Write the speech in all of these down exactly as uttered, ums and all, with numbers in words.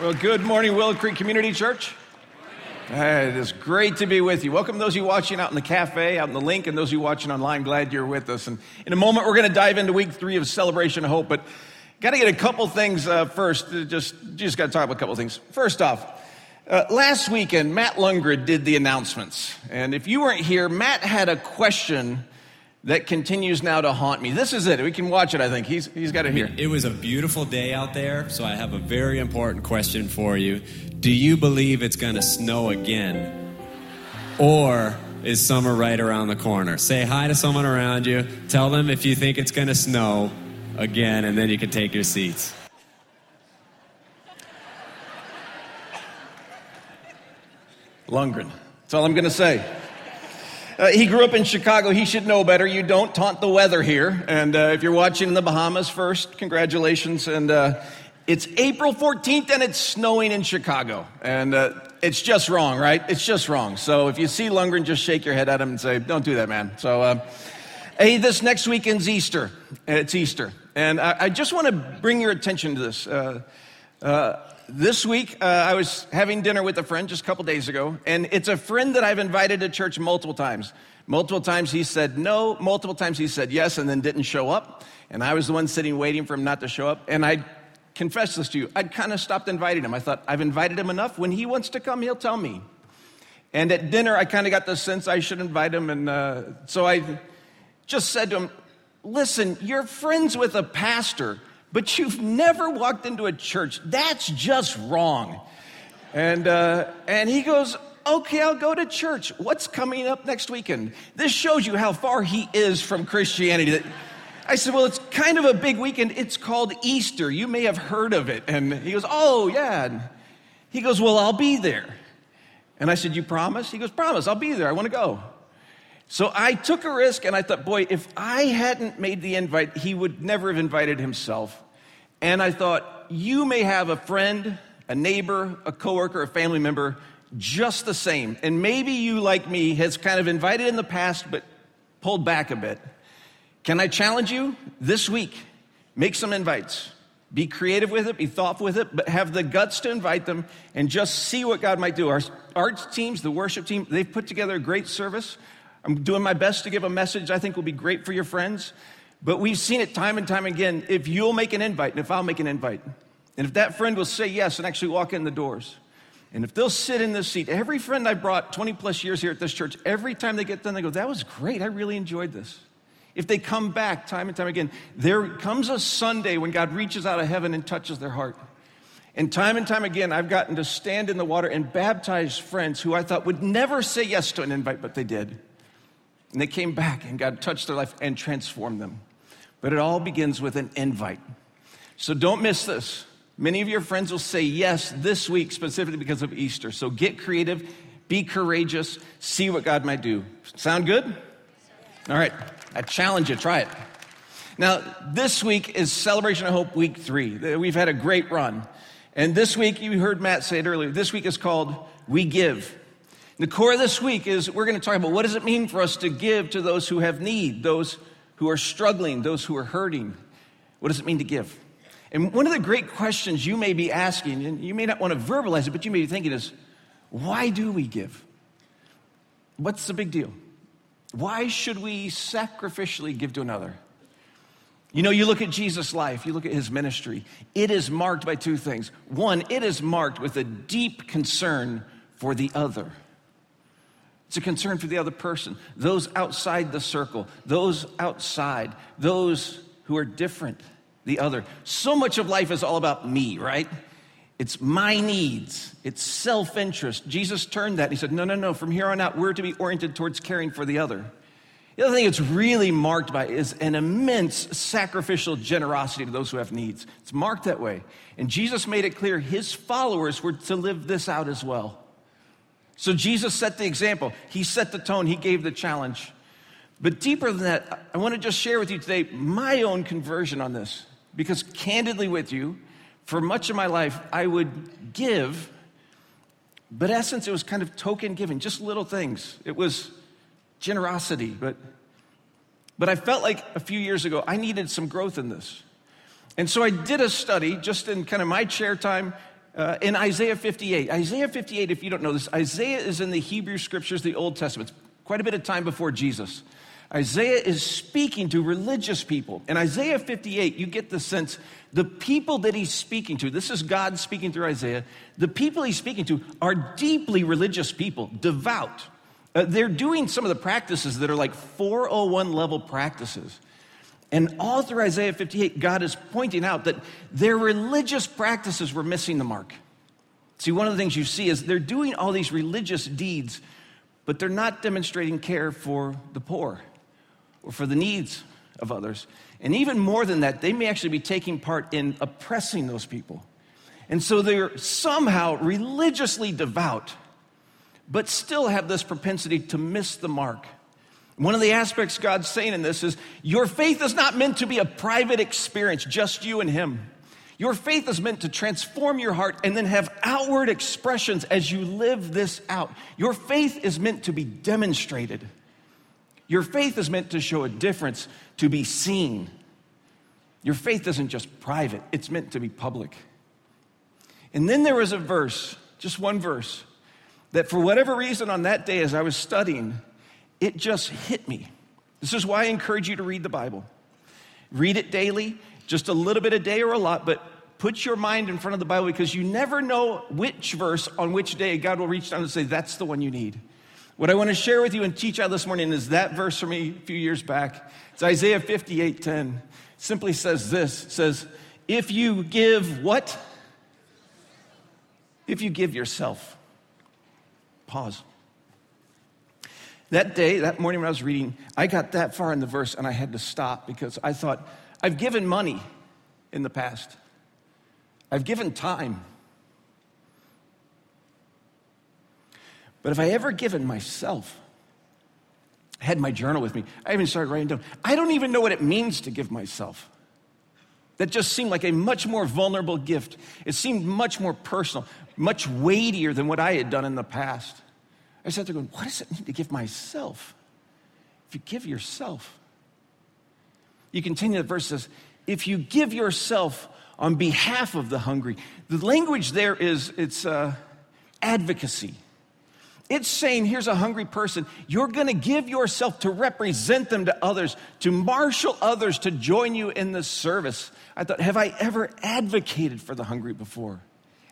Well, good morning, Willow Creek Community Church. Hey, it is great to be with you. Welcome those of you watching out in the cafe, out in the link, and those of you watching online. Glad you're with us. And in a moment, we're going to dive into week three of Celebration of Hope. But got to get a couple things uh, first. Just, just got to talk about a couple things. First off, uh, last weekend, Matt Lundgren did the announcements. And if you weren't here, Matt had a question that continues now to haunt me. This is it. We can watch it, I think. He's He's got it here. It was a beautiful day out there, so I have a very important question for you. Do you believe it's going to snow again? Or is summer right around the corner? Say hi to someone around you. Tell them if you think it's going to snow again, and then you can take your seats. Lundgren. That's all I'm going to say. Uh, he grew up in Chicago. He should know better. You don't taunt the weather here. And uh, if you're watching in the Bahamas first, congratulations. And uh, it's April fourteenth, and it's snowing in Chicago. And uh, it's just wrong, right? It's just wrong. So if you see Lundgren, just shake your head at him and say, don't do that, man. So, uh, hey, this next weekend's Easter. It's Easter. And I, I just want to bring your attention to this. Uh, uh, This week, uh, I was having dinner with a friend just a couple days ago, and it's a friend that I've invited to church multiple times. Multiple times he said no, multiple times he said yes, and then didn't show up. And I was the one sitting waiting for him not to show up. And I confess this to you, I'd kind of stopped inviting him. I thought, I've invited him enough. When he wants to come, he'll tell me. And at dinner, I kind of got the sense I should invite him. And uh, so I just said to him, listen, you're friends with a pastor, but you've never walked into a church. That's just wrong. And uh, and he goes, okay, I'll go to church. What's coming up next weekend? This shows you how far he is from Christianity. I said, well, it's kind of a big weekend. It's called Easter. You may have heard of it. And he goes, oh, yeah. And he goes, well, I'll be there. And I said, you promise? He goes, promise, I'll be there. I want to go. So I took a risk, and I thought, boy, if I hadn't made the invite, he would never have invited himself. And I thought, you may have a friend, a neighbor, a coworker, a family member, just the same. And maybe you, like me, has kind of invited in the past, but pulled back a bit. Can I challenge you this week? Make some invites. Be creative with it, be thoughtful with it, but have the guts to invite them and just see what God might do. Our arts teams, the worship team, they've put together a great service. I'm doing my best to give a message I think will be great for your friends, but we've seen it time and time again. If you'll make an invite, and if I'll make an invite, and if that friend will say yes and actually walk in the doors, and if they'll sit in this seat, every friend I brought twenty plus years here at this church, every time they get done, they go, that was great. I really enjoyed this. If they come back time and time again, there comes a Sunday when God reaches out of heaven and touches their heart. And time and time again, I've gotten to stand in the water and baptize friends who I thought would never say yes to an invite, but they did. And they came back, and God touched their life and transformed them. But it all begins with an invite. So don't miss this. Many of your friends will say yes this week, specifically because of Easter. So get creative, be courageous, see what God might do. Sound good? All right. I challenge you. Try it. Now, this week is Celebration of Hope Week three. We've had a great run. And this week, you heard Matt say it earlier, this week is called We Give. The core of this week is we're going to talk about what does it mean for us to give to those who have need, those who are struggling, those who are hurting. What does it mean to give? And one of the great questions you may be asking, and you may not want to verbalize it, but you may be thinking is, why do we give? What's the big deal? Why should we sacrificially give to another? You know, you look at Jesus' life, you look at his ministry, it is marked by two things. One, it is marked with a deep concern for the other. It's a concern for the other person, those outside the circle, those outside, those who are different, the other. So much of life is all about me, right? It's my needs. It's self-interest. Jesus turned that. And he said, no, no, no. From here on out, we're to be oriented towards caring for the other. The other thing it's really marked by is an immense sacrificial generosity to those who have needs. It's marked that way. And Jesus made it clear his followers were to live this out as well. So Jesus set the example. He set the tone. He gave the challenge. But deeper than that, I want to just share with you today my own conversion on this. Because candidly with you, for much of my life, I would give. But in essence, it was kind of token giving, just little things. It was generosity. But, but I felt like a few years ago, I needed some growth in this. And so I did a study just in kind of my chair time uh, in Isaiah fifty-eight. Isaiah fifty-eight, if you don't know this, Isaiah is in the Hebrew Scriptures, the Old Testament. It's quite a bit of time before Jesus. Isaiah is speaking to religious people. In Isaiah fifty-eight, you get the sense the people that he's speaking to, this is God speaking through Isaiah, the people he's speaking to are deeply religious people, devout. Uh, they're doing some of the practices that are like four oh one level practices. And all through Isaiah fifty-eight, God is pointing out that their religious practices were missing the mark. See, one of the things you see is they're doing all these religious deeds, but they're not demonstrating care for the poor or for the needs of others. And even more than that, they may actually be taking part in oppressing those people. And so they're somehow religiously devout, but still have this propensity to miss the mark. One of the aspects God's saying in this is, your faith is not meant to be a private experience, just you and him. Your faith is meant to transform your heart and then have outward expressions as you live this out. Your faith is meant to be demonstrated. Your faith is meant to show a difference, to be seen. Your faith isn't just private, it's meant to be public. And then there was a verse, just one verse, that for whatever reason on that day as I was studying, it just hit me. This is why I encourage you to read the Bible. Read it daily, just a little bit a day or a lot, but put your mind in front of the Bible because you never know which verse on which day God will reach down and say, that's the one you need. What I want to share with you and teach out this morning is that verse for me a few years back. It's Isaiah fifty-eight ten. It simply says this. It says, if you give what? If you give yourself. Pause. That day, that morning when I was reading, I got that far in the verse and I had to stop because I thought, I've given money in the past. I've given time. But if I ever given myself, I had my journal with me. I even started writing down. I don't even know what it means to give myself. That just seemed like a much more vulnerable gift. It seemed much more personal, much weightier than what I had done in the past. I sat there going, what does it mean to give myself? If you give yourself. You continue, the verse says, if you give yourself on behalf of the hungry. The language there is, it's uh, advocacy. It's saying, here's a hungry person. You're going to give yourself to represent them to others, to marshal others to join you in this service. I thought, have I ever advocated for the hungry before?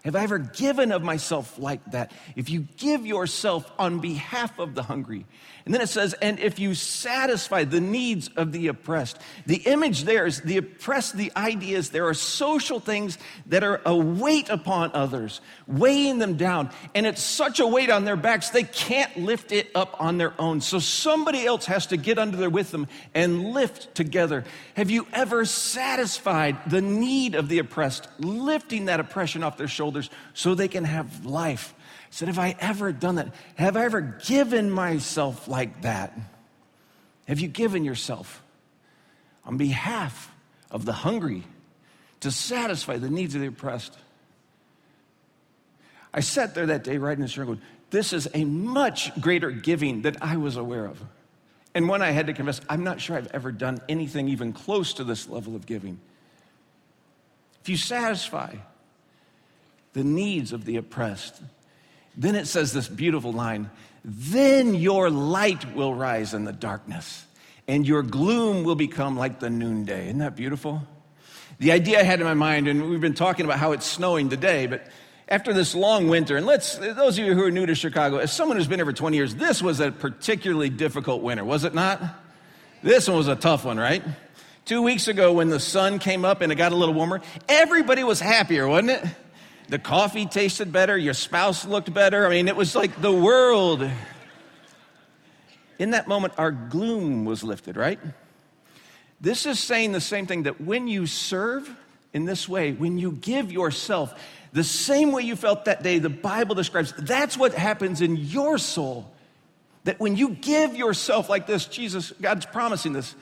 Have I ever given of myself like that? If you give yourself on behalf of the hungry. And then it says, and if you satisfy the needs of the oppressed. The image there is the oppressed, the idea is there are social things that are a weight upon others, weighing them down. And it's such a weight on their backs, they can't lift it up on their own. So somebody else has to get under there with them and lift together. Have you ever satisfied the need of the oppressed, lifting that oppression off their shoulders? So they can have life. I said, have I ever done that? Have I ever given myself like that? Have you given yourself on behalf of the hungry to satisfy the needs of the oppressed? I sat there that day writing this journal going, this is a much greater giving than I was aware of. And one I had to confess, I'm not sure I've ever done anything even close to this level of giving. If you satisfy the needs of the oppressed. Then it says this beautiful line, then your light will rise in the darkness and your gloom will become like the noonday. Isn't that beautiful? The idea I had in my mind, and we've been talking about how it's snowing today, but after this long winter, and let's, those of you who are new to Chicago, as someone who's been here for twenty years, this was a particularly difficult winter, was it not? This one was a tough one, right? Two weeks ago when the sun came up and it got a little warmer, everybody was happier, wasn't it? The coffee tasted better. Your spouse looked better. I mean, it was like the world. In that moment, our gloom was lifted, right? This is saying the same thing, that when you serve in this way, when you give yourself the same way you felt that day, the Bible describes, that's what happens in your soul. That when you give yourself like this, Jesus, God's promising this.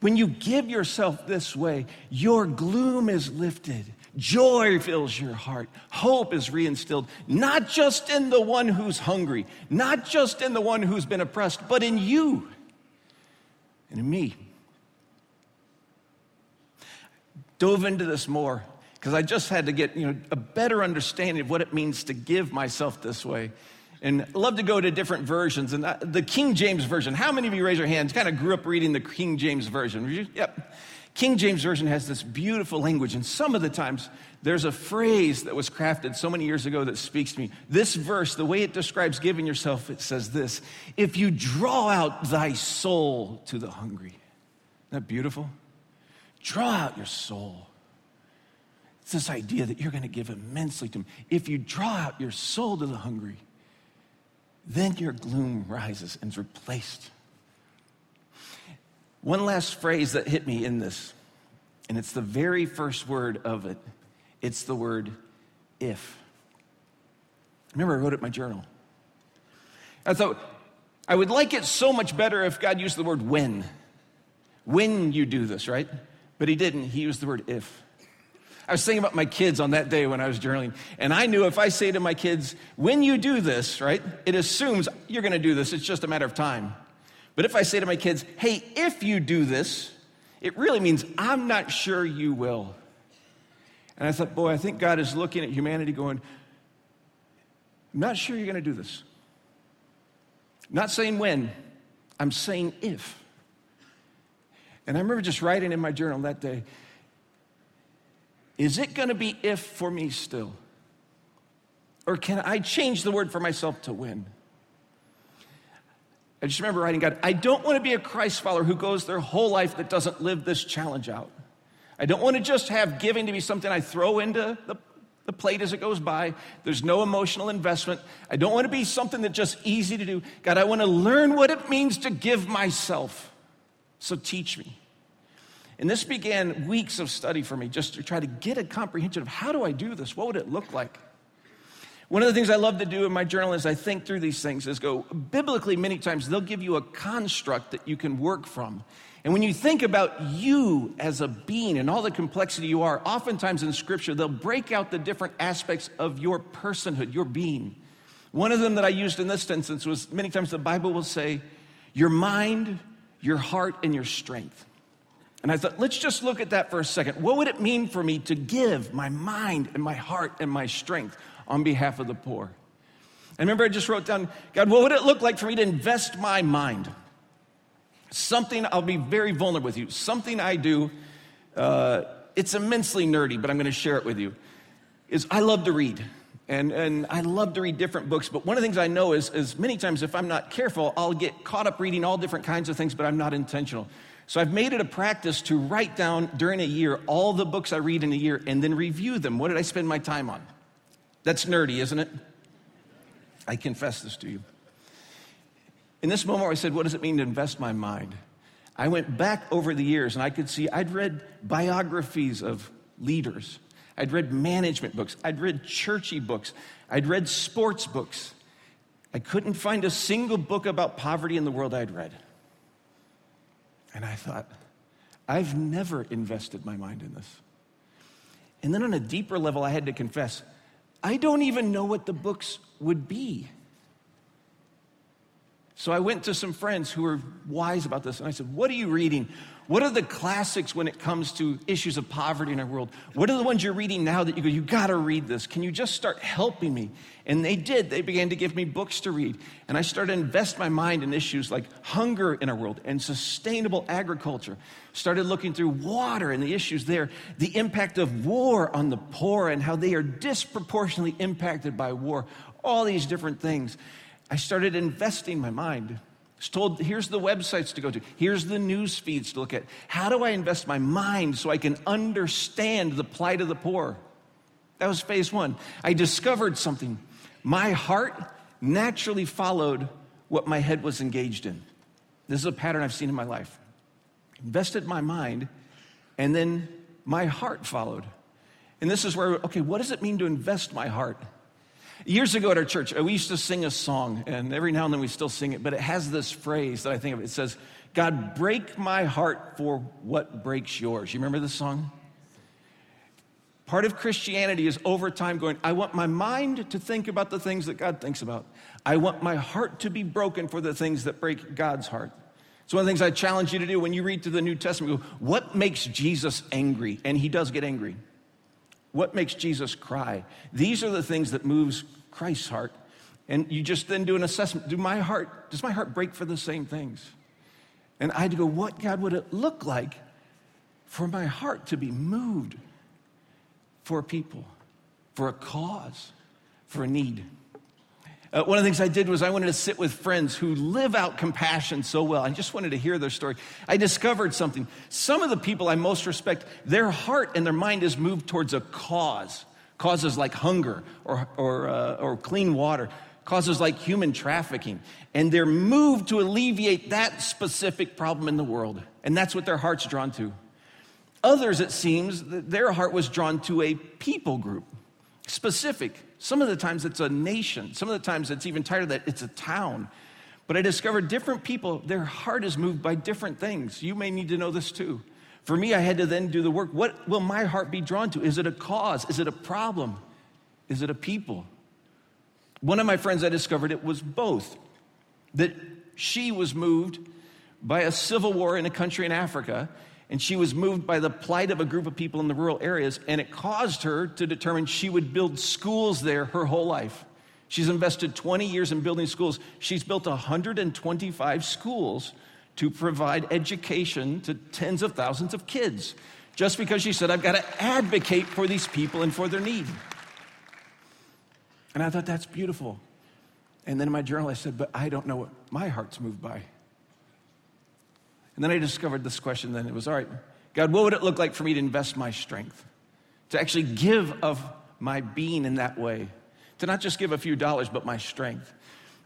When you give yourself this way, your gloom is lifted. Joy fills your heart. Hope is reinstilled, not just in the one who's hungry, not just in the one who's been oppressed, but in you and in me. Dove into this more because I just had to get, you know, a better understanding of what it means to give myself this way. And I love to go to different versions. And the King James Version, how many of you, raise your hands, kind of grew up reading the King James Version? Yep. King James Version has this beautiful language, and some of the times there's a phrase that was crafted so many years ago that speaks to me. This verse, the way it describes giving yourself, it says this: if you draw out thy soul to the hungry. Isn't that beautiful? Draw out your soul. It's this idea that you're going to give immensely to him. If you draw out your soul to the hungry, then your gloom rises and is replaced. One last phrase that hit me in this, and it's the very first word of it. It's the word if. Remember, I wrote it in my journal. I thought, I would like it so much better if God used the word when. When you do this, right? But he didn't. He used the word if. I was thinking about my kids on that day when I was journaling, and I knew if I say to my kids, when you do this, right, it assumes you're going to do this. It's just a matter of time. But if I say to my kids, hey, if you do this, it really means I'm not sure you will. And I thought, boy, I think God is looking at humanity going, I'm not sure you're going to do this. I'm not saying when, I'm saying if. And I remember just writing in my journal that day, is it going to be if for me still? Or can I change the word for myself to when? I just remember writing, God, I don't want to be a Christ follower who goes their whole life that doesn't live this challenge out. I don't want to just have giving to be something I throw into the, the plate as it goes by. There's no emotional investment. I don't want to be something that's just easy to do. God, I want to learn what it means to give myself. So teach me. And this began weeks of study for me just to try to get a comprehension of how do I do this? What would it look like? One of the things I love to do in my journal as I think through these things is go, biblically many times they'll give you a construct that you can work from. And when you think about you as a being and all the complexity you are, oftentimes in Scripture they'll break out the different aspects of your personhood, your being. One of them that I used in this instance was many times the Bible will say your mind, your heart, and your strength. And I thought, let's just look at that for a second. What would it mean for me to give my mind and my heart and my strength on behalf of the poor? I remember I just wrote down, God, what would it look like for me to invest my mind? Something I'll be very vulnerable with you. Something I do, uh, it's immensely nerdy, but I'm going to share it with you, is I love to read. And and I love to read different books, but one of the things I know is, is many times if I'm not careful, I'll get caught up reading all different kinds of things, but I'm not intentional. So I've made it a practice to write down during a year all the books I read in a year and then review them. What did I spend my time on? That's nerdy, isn't it? I confess this to you. In this moment where I said, what does it mean to invest my mind? I went back over the years and I could see I'd read biographies of leaders. I'd read management books. I'd read churchy books. I'd read sports books. I couldn't find a single book about poverty in the world I'd read. And I thought, I've never invested my mind in this. And then on a deeper level, I had to confess, I don't even know what the books would be. So I went to some friends who were wise about this, and I said, what are you reading? What are the classics when it comes to issues of poverty in our world? What are the ones you're reading now that you go, you gotta read this? Can you just start helping me? And they did. They began to give me books to read. And I started to invest my mind in issues like hunger in our world and sustainable agriculture. Started looking through water and the issues there, the impact of war on the poor and how they are disproportionately impacted by war, all these different things. I started investing my mind. I was told, here's the websites to go to. Here's the news feeds to look at. How do I invest my mind so I can understand the plight of the poor? That was phase one. I discovered something. My heart naturally followed what my head was engaged in. This is a pattern I've seen in my life. Invested my mind, and then my heart followed. And this is where, okay, what does it mean to invest my heart? Years ago at our church, we used to sing a song, and every now and then we still sing it, but it has this phrase that I think of. It says, God, break my heart for what breaks yours. You remember this song? Part of Christianity is over time going, I want my mind to think about the things that God thinks about. I want my heart to be broken for the things that break God's heart. It's one of the things I challenge you to do when you read through the New Testament. Go, what makes Jesus angry? And he does get angry. What makes Jesus cry? These are the things that moves Christ's heart. And you just then do an assessment. Do my heart, does my heart break for the same things? And I had to go, what, God, would it look like for my heart to be moved for people, for a cause, for a need? Uh, one of the things I did was I wanted to sit with friends who live out compassion so well. I just wanted to hear their story. I discovered something. Some of the people I most respect, their heart and their mind is moved towards a cause. Causes like hunger or, or, uh, or clean water. Causes like human trafficking. And they're moved to alleviate that specific problem in the world. And that's what their heart's drawn to. Others, it seems, their heart was drawn to a people group. Specific. Some of the times it's a nation. Some of the times it's even tighter that it's a town. But I discovered different people, their heart is moved by different things. You may need to know this too. For me, I had to then do the work. What will my heart be drawn to? Is it a cause? Is it a problem? Is it a people? One of my friends, I discovered it was both. That she was moved by a civil war in a country in Africa, and she was moved by the plight of a group of people in the rural areas, and it caused her to determine she would build schools there her whole life. She's invested twenty years in building schools. She's built one hundred twenty-five schools to provide education to tens of thousands of kids, just because she said, I've got to advocate for these people and for their need. And I thought, that's beautiful. And then in my journal, I said, but I don't know what my heart's moved by. And then I discovered this question, then it was, all right, God, what would it look like for me to invest my strength? To actually give of my being in that way. To not just give a few dollars, but my strength.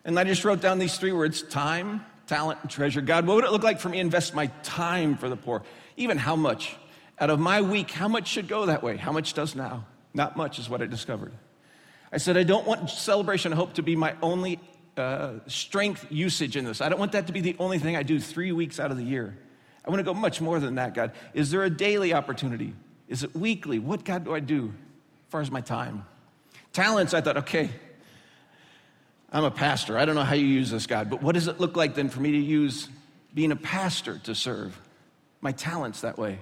And I just wrote down these three words, time, talent, and treasure. God, what would it look like for me to invest my time for the poor? Even how much? Out of my week, how much should go that way? How much does now? Not much is what I discovered. I said, I don't want Celebration of Hope to be my only Uh, strength usage in this. I don't want that to be the only thing I do three weeks out of the year. I want to go much more than that, God. Is there a daily opportunity? Is it weekly? What, God, do I do as far as my time? Talents, I thought, okay, I'm a pastor. I don't know how you use this, God, but what does it look like then for me to use being a pastor to serve my talents that way?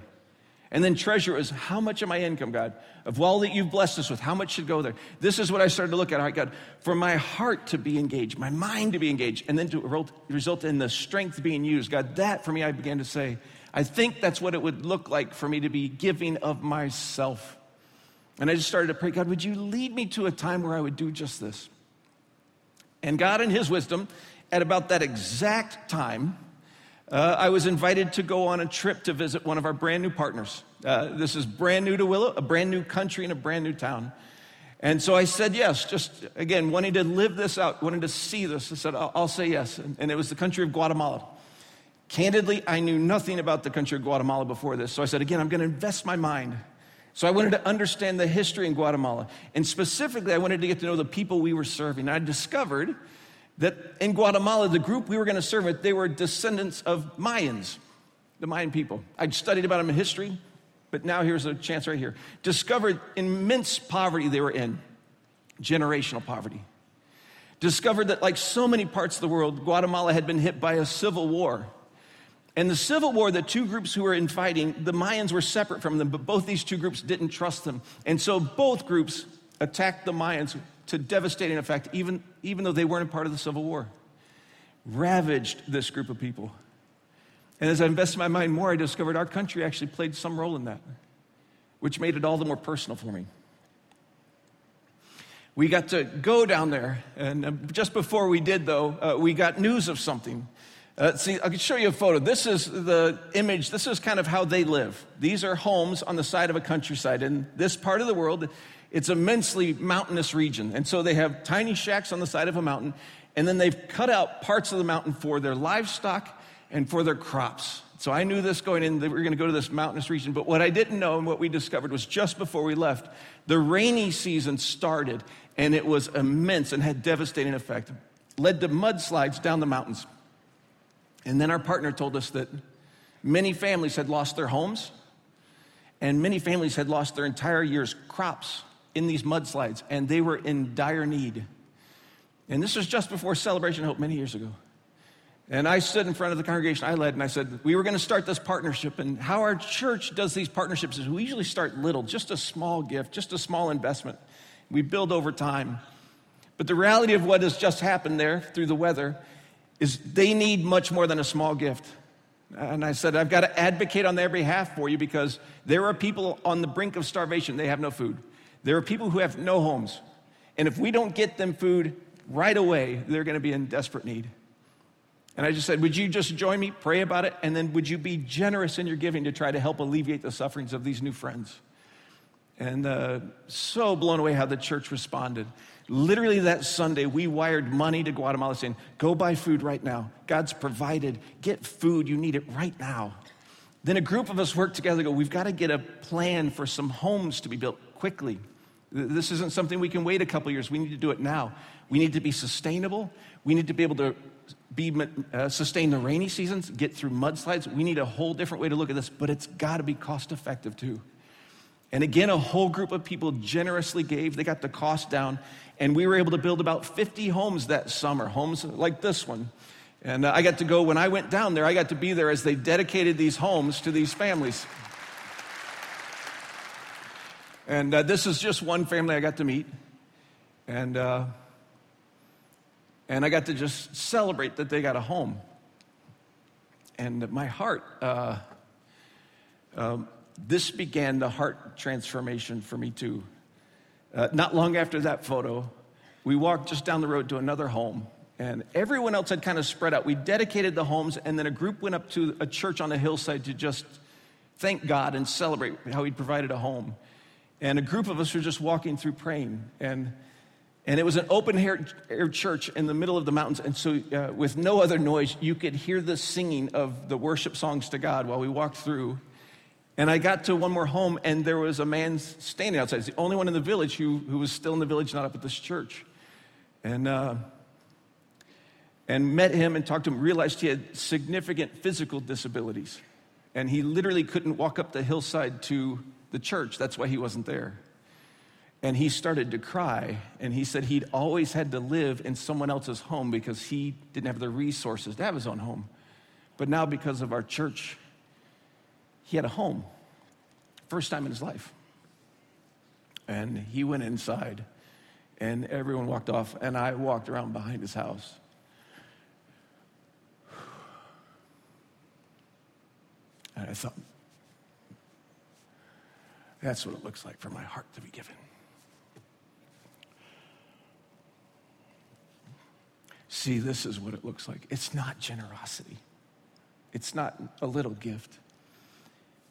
And then treasure is, how much of my income, God, of all that you've blessed us with, how much should go there? This is what I started to look at. All right, God, for my heart to be engaged, my mind to be engaged, and then to result in the strength being used. God, that for me, I began to say, I think that's what it would look like for me to be giving of myself. And I just started to pray, God, would you lead me to a time where I would do just this? And God, in his wisdom, at about that exact time, Uh, I was invited to go on a trip to visit one of our brand new partners. Uh, this is brand new to Willow, a brand new country and a brand new town. And so I said yes, just again, wanting to live this out, wanting to see this. I said, I'll, I'll say yes. And, and it was the country of Guatemala. Candidly, I knew nothing about the country of Guatemala before this. So I said, again, I'm going to invest my mind. So I wanted to understand the history in Guatemala. And specifically, I wanted to get to know the people we were serving. And I discovered that in Guatemala, the group we were going to serve with, they were descendants of Mayans, the Mayan people. I'd studied about them in history, but now here's a chance right here. Discovered immense poverty they were in, generational poverty. Discovered that like so many parts of the world, Guatemala had been hit by a civil war. And the civil war, the two groups who were in fighting, the Mayans were separate from them, but both these two groups didn't trust them. And so both groups attacked the Mayans to devastating effect, even, even though they weren't a part of the Civil War. Ravaged this group of people. And as I invested my mind more, I discovered our country actually played some role in that, which made it all the more personal for me. We got to go down there, and just before we did, though, uh, we got news of something. Uh, see, I can show you a photo. This is the image. This is kind of how they live. These are homes on the side of a countryside. In this part of the world, it's immensely mountainous region. And so they have tiny shacks on the side of a mountain, and then they've cut out parts of the mountain for their livestock and for their crops. So I knew this going in, that we were going to go to this mountainous region. But what I didn't know and what we discovered was just before we left, the rainy season started, and it was immense and had devastating effect. Led to mudslides down the mountains. And then our partner told us that many families had lost their homes, and many families had lost their entire year's crops in these mudslides, and they were in dire need. And this was just before Celebration of Hope many years ago. And I stood in front of the congregation I led, and I said, we were going to start this partnership. And how our church does these partnerships is we usually start little, just a small gift, just a small investment. We build over time. But the reality of what has just happened there through the weather is they need much more than a small gift. And I said, I've got to advocate on their behalf for you, because there are people on the brink of starvation. They have no food. There are people who have no homes. And if we don't get them food right away, they're going to be in desperate need. And I just said, would you just join me, pray about it, and then would you be generous in your giving to try to help alleviate the sufferings of these new friends? And uh, so blown away how the church responded. Literally that Sunday, we wired money to Guatemala saying, go buy food right now. God's provided. Get food. You need it right now. Then a group of us worked together and go, we've got to get a plan for some homes to be built quickly. This isn't something we can wait a couple years. We need to do it now. We need to be sustainable. We need to be able to be uh, sustain the rainy seasons, get through mudslides. We need a whole different way to look at this, but it's got to be cost effective too. And again, a whole group of people generously gave. They got the cost down, and we were able to build about fifty homes that summer, homes like this one. And uh, I got to go, when I went down there, I got to be there as they dedicated these homes to these families. And uh, this is just one family I got to meet. And uh, and I got to just celebrate that they got a home. And my heart, uh, um, this began the heart transformation for me too. Uh, not long after that photo, we walked just down the road to another home. And everyone else had kind of spread out. We dedicated the homes, and then a group went up to a church on a hillside to just thank God and celebrate how He provided a home. And a group of us were just walking through praying. And and it was an open-air church in the middle of the mountains. And so uh, with no other noise, you could hear the singing of the worship songs to God while we walked through. And I got to one more home, and there was a man standing outside. He's the only one in the village who, who was still in the village, not up at this church. And, uh, and met him and talked to him, realized he had significant physical disabilities. And he literally couldn't walk up the hillside to the church. That's why he wasn't there. And he started to cry, and he said he'd always had to live in someone else's home because he didn't have the resources to have his own home. But now, because of our church, he had a home, first time in his life. And he went inside, and everyone walked off, and I walked around behind his house. And I thought, that's what it looks like for my heart to be given. See, this is what it looks like. It's not generosity. It's not a little gift.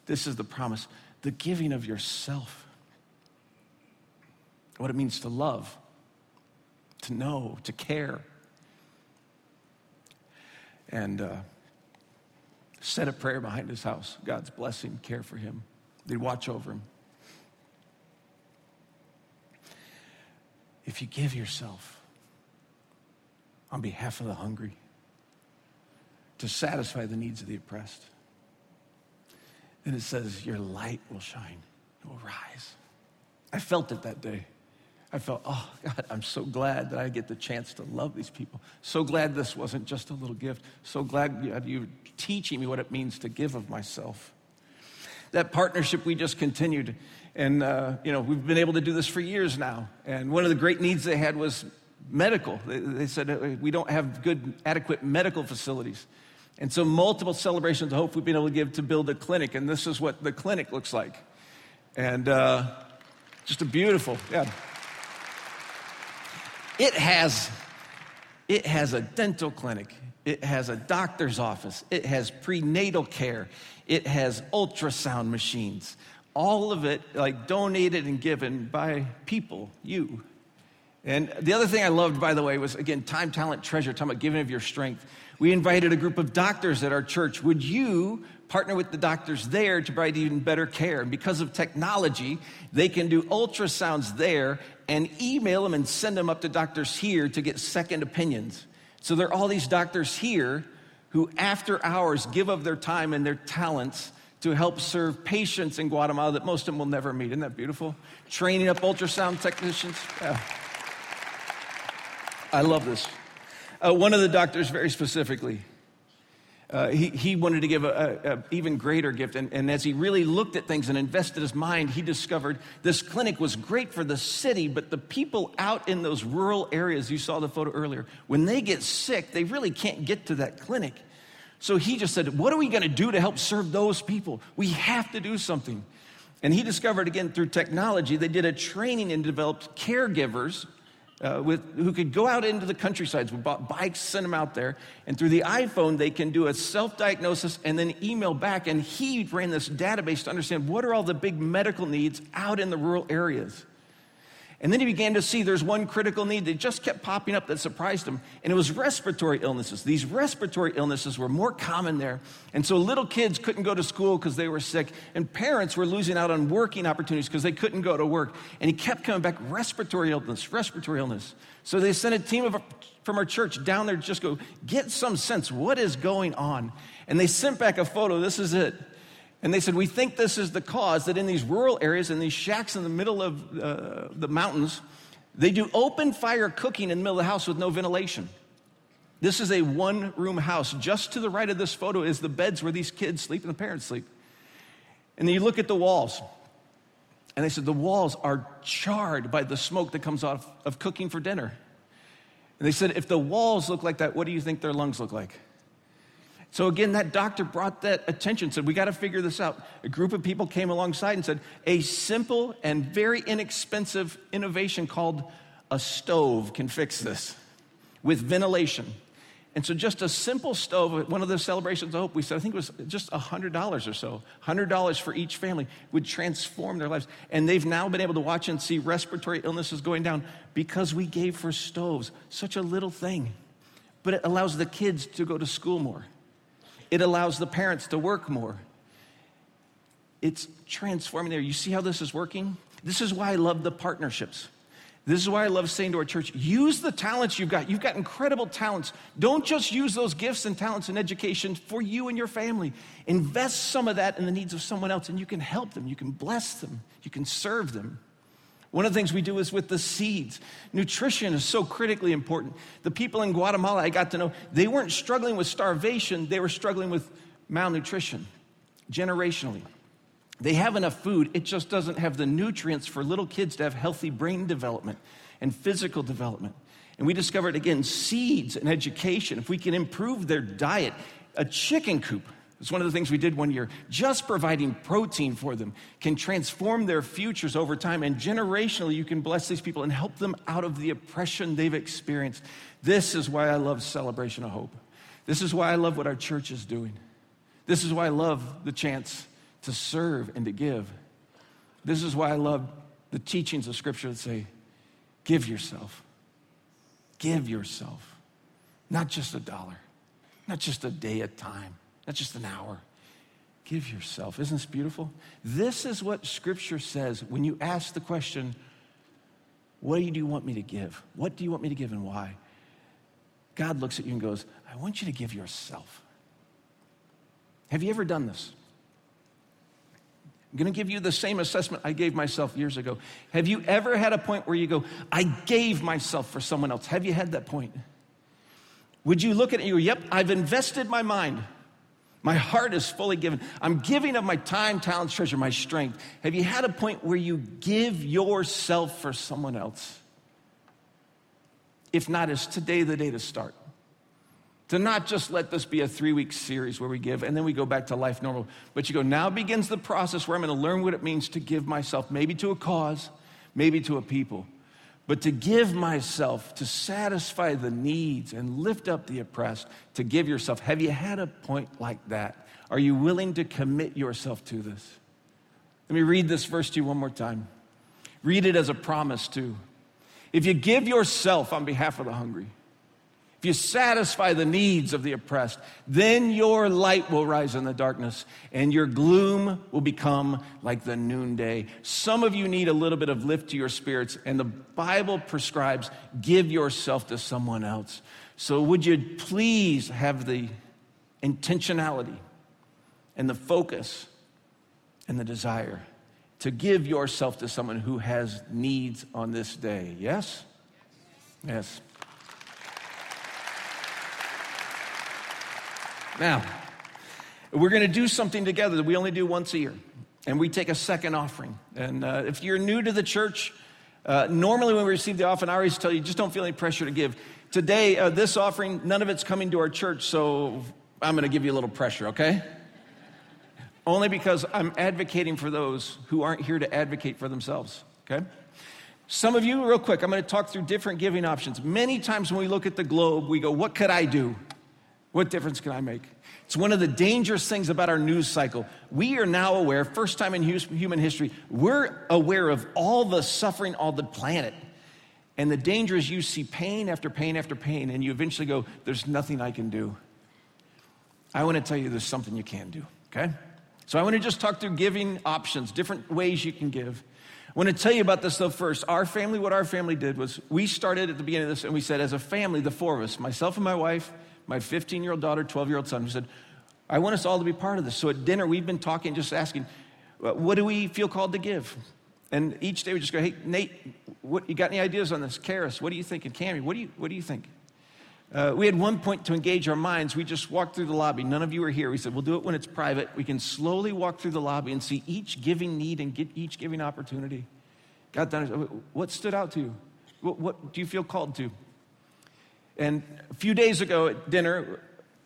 This is the promise, the giving of yourself. What it means to love, to know, to care. And uh, said a prayer behind his house. God's blessing, care for him. They'd watch over him. If you give yourself on behalf of the hungry, to satisfy the needs of the oppressed, then it says your light will shine, it will rise. I felt it that day. I felt, oh God, I'm so glad that I get the chance to love these people. So glad this wasn't just a little gift. So glad you, you're teaching me what it means to give of myself. That partnership we just continued, and uh, you know, we've been able to do this for years now. And one of the great needs they had was medical. They, they said, we don't have good, adequate medical facilities. And so multiple celebrations of hope we've been able to give to build a clinic, and this is what the clinic looks like. And uh, just a beautiful, yeah. It has, it has a dental clinic. It has a doctor's office. It has prenatal care. It has ultrasound machines. All of it like donated and given by people, you. And the other thing I loved, by the way, was, again, time, talent, treasure, talking about giving of your strength. We invited a group of doctors at our church. Would you partner with the doctors there to provide even better care? And because of technology, they can do ultrasounds there and email them and send them up to doctors here to get second opinions. So there are all these doctors here who, after hours, give of their time and their talents to help serve patients in Guatemala that most of them will never meet. Isn't that beautiful? Training up ultrasound technicians. Yeah. I love this. Uh, one of the doctors, very specifically, Uh, he, he wanted to give an even greater gift. And, and as he really looked at things and invested his mind, he discovered this clinic was great for the city, but the people out in those rural areas, you saw the photo earlier, when they get sick, they really can't get to that clinic. So he just said, what are we going to do to help serve those people? We have to do something. And he discovered, again, through technology, they did a training and developed caregivers Uh, with, who could go out into the countrysides. We bought bikes, sent them out there, and through the iPhone, they can do a self-diagnosis and then email back, and he ran this database to understand what are all the big medical needs out in the rural areas. And then he began to see there's one critical need that just kept popping up that surprised him, and it was respiratory illnesses. These respiratory illnesses were more common there, and so little kids couldn't go to school because they were sick, and parents were losing out on working opportunities because they couldn't go to work. And he kept coming back, respiratory illness, respiratory illness. So they sent a team of, from our church down there to just go get some sense, what is going on? And they sent back a photo, this is it. And they said, we think this is the cause, that in these rural areas, in these shacks in the middle of uh, the mountains, they do open fire cooking in the middle of the house with no ventilation. This is a one-room house. Just to the right of this photo is the beds where these kids sleep and the parents sleep. And then you look at the walls. And they said the walls are charred by the smoke that comes off of cooking for dinner. And they said, if the walls look like that, what do you think their lungs look like? So again, that doctor brought that attention, said, we got to figure this out. A group of people came alongside and said, a simple and very inexpensive innovation called a stove can fix this with ventilation. And so just a simple stove, at one of the Celebrations of Hope, we said, I think it was just one hundred dollars or so, one hundred dollars for each family would transform their lives. And they've now been able to watch and see respiratory illnesses going down because we gave for stoves, such a little thing. But it allows the kids to go to school more. It allows the parents to work more. It's transforming there. You see how this is working? This is why I love the partnerships. This is why I love saying to our church, use the talents you've got. You've got incredible talents. Don't just use those gifts and talents and education for you and your family. Invest some of that in the needs of someone else, and you can help them. You can bless them. You can serve them. One of the things we do is with the seeds. Nutrition is so critically important. The people in Guatemala, I got to know, they weren't struggling with starvation. They were struggling with malnutrition, generationally. They have enough food. It just doesn't have the nutrients for little kids to have healthy brain development and physical development. And we discovered, again, seeds and education. If we can improve their diet, a chicken coop. It's one of the things we did one year. Just providing protein for them can transform their futures over time, and generationally you can bless these people and help them out of the oppression they've experienced. This is why I love Celebration of Hope. This is why I love what our church is doing. This is why I love the chance to serve and to give. This is why I love the teachings of Scripture that say, give yourself. Give yourself. Not just a dollar. Not just a day at a time. Not just an hour. Give yourself. Isn't this beautiful? This is what Scripture says when you ask the question, what do you want me to give? What do you want me to give and why? God looks at you and goes, I want you to give yourself. Have you ever done this? I'm going to give you the same assessment I gave myself years ago. Have you ever had a point where you go, I gave myself for someone else? Have you had that point? Would you look at it and you go, yep, I've invested my mind. My heart is fully given. I'm giving of my time, talents, treasure, my strength. Have you had a point where you give yourself for someone else? If not, is today the day to start? To not just let this be a three-week series where we give and then we go back to life normal. But you go, now begins the process where I'm going to learn what it means to give myself, maybe to a cause, maybe to a people. But to give myself, to satisfy the needs and lift up the oppressed, to give yourself. Have you had a point like that? Are you willing to commit yourself to this? Let me read this verse to you one more time. Read it as a promise too. If you give yourself on behalf of the hungry, if you satisfy the needs of the oppressed, then your light will rise in the darkness and your gloom will become like the noonday. Some of you need a little bit of lift to your spirits, and the Bible prescribes give yourself to someone else. So would you please have the intentionality and the focus and the desire to give yourself to someone who has needs on this day? Yes? Yes. Now, we're going to do something together that we only do once a year, and we take a second offering. And uh, if you're new to the church, uh, normally when we receive the offering, I always tell you, just don't feel any pressure to give. Today, uh, this offering, none of it's coming to our church, so I'm going to give you a little pressure, okay? Only because I'm advocating for those who aren't here to advocate for themselves, okay? Some of you, real quick, I'm going to talk through different giving options. Many times when we look at the globe, we go, what could I do? What difference can I make? It's one of the dangerous things about our news cycle. We are now aware, first time in human history, we're aware of all the suffering on the planet. And the danger is you see pain after pain after pain, and you eventually go, there's nothing I can do. I want to tell you there's something you can do, okay? So I want to just talk through giving options, different ways you can give. I want to tell you about this, though, first. Our family, what our family did was we started at the beginning of this, and we said, as a family, the four of us, myself and my wife, my fifteen-year-old daughter, twelve-year-old son, we said, I want us all to be part of this. So at dinner, we've been talking, just asking, what do we feel called to give? And each day we just go, hey, Nate, what, you got any ideas on this? Karis, what do you think? And Cammy, what do you, what do you think? Uh, we had one point to engage our minds. We just walked through the lobby. None of you were here. We said, we'll do it when it's private. We can slowly walk through the lobby and see each giving need and get each giving opportunity. God, what stood out to you? What, what do you feel called to? And a few days ago at dinner,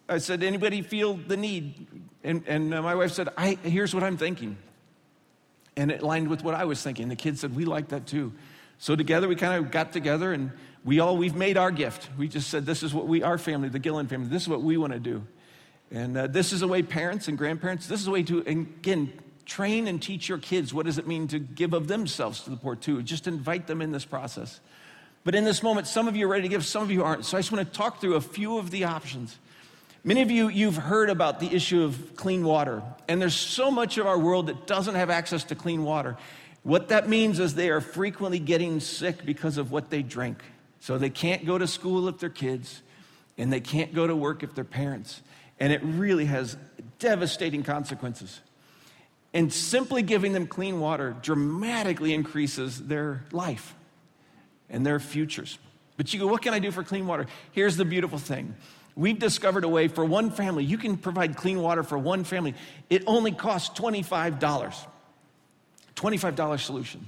I said, anybody feel the need? And, and uh, my wife said, I, here's what I'm thinking. And it aligned with what I was thinking. The kids said, we like that too. So together, we kind of got together and we all, we've made our gift. We just said, this is what we, our family, the Gillen family, this is what we want to do. And uh, this is a way parents and grandparents, this is a way to, again, train and teach your kids what does it mean to give of themselves to the poor too. Just invite them in this process. But in this moment, some of you are ready to give, some of you aren't. So I just want to talk through a few of the options. Many of you, you've heard about the issue of clean water. And there's so much of our world that doesn't have access to clean water. What that means is they are frequently getting sick because of what they drink. So they can't go to school if they're kids, and they can't go to work if they're parents. And it really has devastating consequences. And simply giving them clean water dramatically increases their life and their futures. But you go, what can I do for clean water? Here's the beautiful thing. We've discovered a way for one family. You can provide clean water for one family. It only costs twenty-five dollars. twenty-five dollars solution.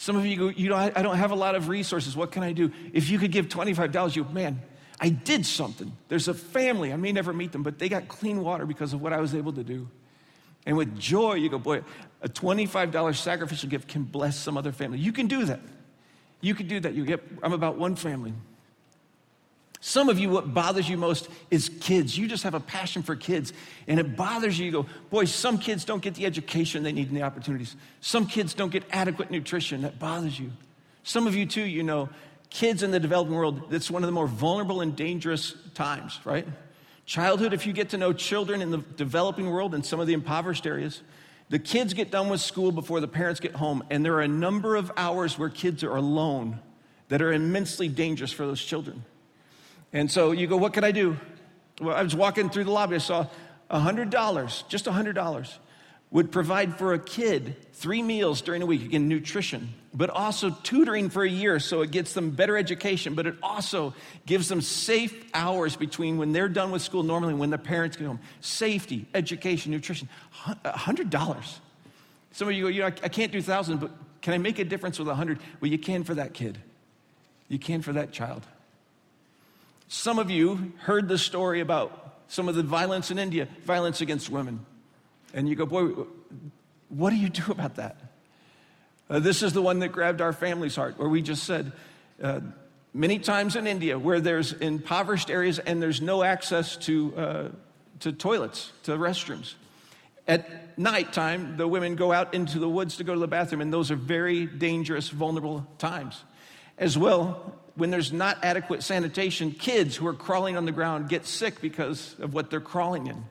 Some of you go, you know, I, I don't have a lot of resources. What can I do? If you could give twenty-five dollars, you go, man, I did something. There's a family. I may never meet them, but they got clean water because of what I was able to do. And with joy, you go, boy, a twenty-five dollars sacrificial gift can bless some other family. You can do that. You can do that. You get, I'm about one family. Some of you, what bothers you most is kids. You just have a passion for kids, and it bothers you. You go, boy, some kids don't get the education they need and the opportunities. Some kids don't get adequate nutrition. That bothers you. Some of you, too, you know, kids in the developing world, that's one of the more vulnerable and dangerous times, right? Childhood, if you get to know children in the developing world and some of the impoverished areas, the kids get done with school before the parents get home, and there are a number of hours where kids are alone that are immensely dangerous for those children. And so you go, what can I do? Well, I was walking through the lobby. I saw one hundred dollars, just one hundred dollars, would provide for a kid three meals during a week, again, nutrition, but also tutoring for a year so it gets them better education, but it also gives them safe hours between when they're done with school normally and when their parents get home. Safety, education, nutrition, one hundred dollars. Some of you go, you know, I can't do thousands, but can I make a difference with one hundred? Well, you can for that kid. You can for that child. Some of you heard the story about some of the violence in India, violence against women. And you go, boy, what do you do about that? Uh, this is the one that grabbed our family's heart, where we just said, uh, many times in India, where there's impoverished areas and there's no access to, uh, to toilets, to restrooms. At nighttime, the women go out into the woods to go to the bathroom, and those are very dangerous, vulnerable times. As well, when there's not adequate sanitation, kids who are crawling on the ground get sick because of what they're crawling in.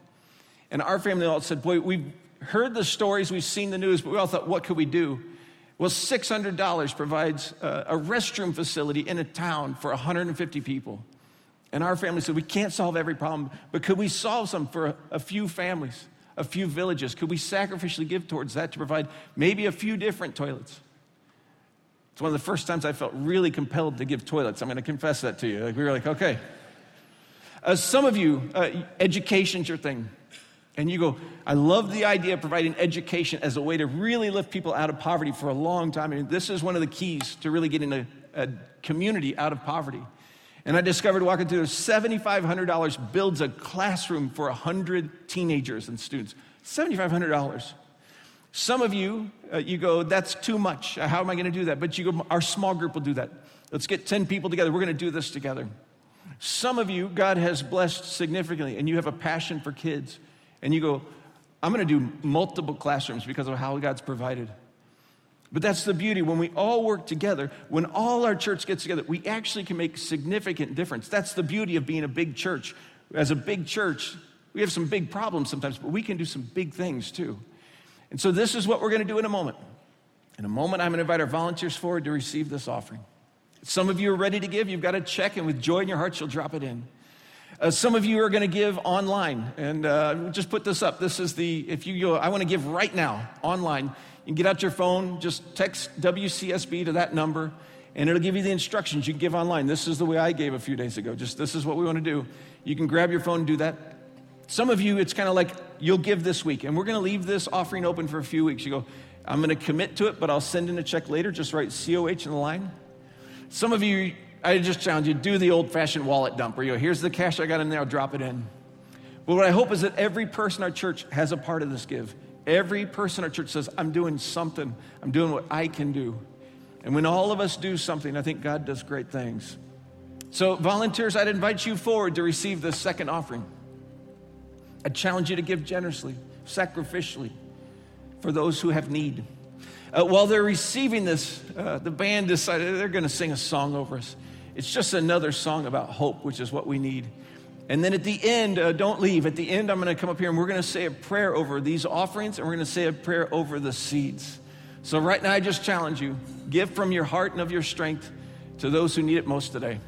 And our family all said, boy, we've heard the stories, we've seen the news, but we all thought, what could we do? Well, six hundred dollars provides a, a restroom facility in a town for one hundred fifty people. And our family said, we can't solve every problem, but could we solve some for a, a few families, a few villages? Could we sacrificially give towards that to provide maybe a few different toilets? It's one of the first times I felt really compelled to give toilets. I'm going to confess that to you. Like, we were like, okay. Uh, some of you, uh, education's your thing. And you go, I love the idea of providing education as a way to really lift people out of poverty for a long time. And this is one of the keys to really getting a, a community out of poverty. And I discovered walking through seven thousand five hundred dollars builds a classroom for one hundred teenagers and students. seven thousand five hundred dollars. Some of you, uh, you go, that's too much. How am I going to do that? But you go, our small group will do that. Let's get ten people together. We're going to do this together. Some of you, God has blessed significantly, and you have a passion for kids. And you go, I'm going to do multiple classrooms because of how God's provided. But that's the beauty. When we all work together, when all our church gets together, we actually can make significant difference. That's the beauty of being a big church. As a big church, we have some big problems sometimes, but we can do some big things too. And so this is what we're going to do in a moment. In a moment, I'm going to invite our volunteers forward to receive this offering. Some of you are ready to give. You've got a check, and with joy in your heart, you'll drop it in. Uh, some of you are going to give online, and uh, just put this up. This is the, if you go, I want to give right now, online, you can get out your phone, just text W C S B to that number, and it'll give you the instructions. You can give online. This is the way I gave a few days ago. Just this is what we want to do. You can grab your phone and do that. Some of you, it's kind of like you'll give this week, and we're going to leave this offering open for a few weeks. You go, I'm going to commit to it, but I'll send in a check later. Just write C O H in the line. Some of you, I just challenge you, do the old-fashioned wallet dump where you go, here's the cash I got in there, I'll drop it in. But what I hope is that every person in our church has a part of this give. Every person in our church says, I'm doing something. I'm doing what I can do. And when all of us do something, I think God does great things. So volunteers, I'd invite you forward to receive this second offering. I challenge you to give generously, sacrificially, for those who have need. Uh, while they're receiving this, uh, the band decided they're going to sing a song over us. It's just another song about hope, which is what we need. And then at the end, uh, don't leave. At the end, I'm going to come up here and we're going to say a prayer over these offerings, and we're going to say a prayer over the seeds. So right now, I just challenge you, give from your heart and of your strength to those who need it most today.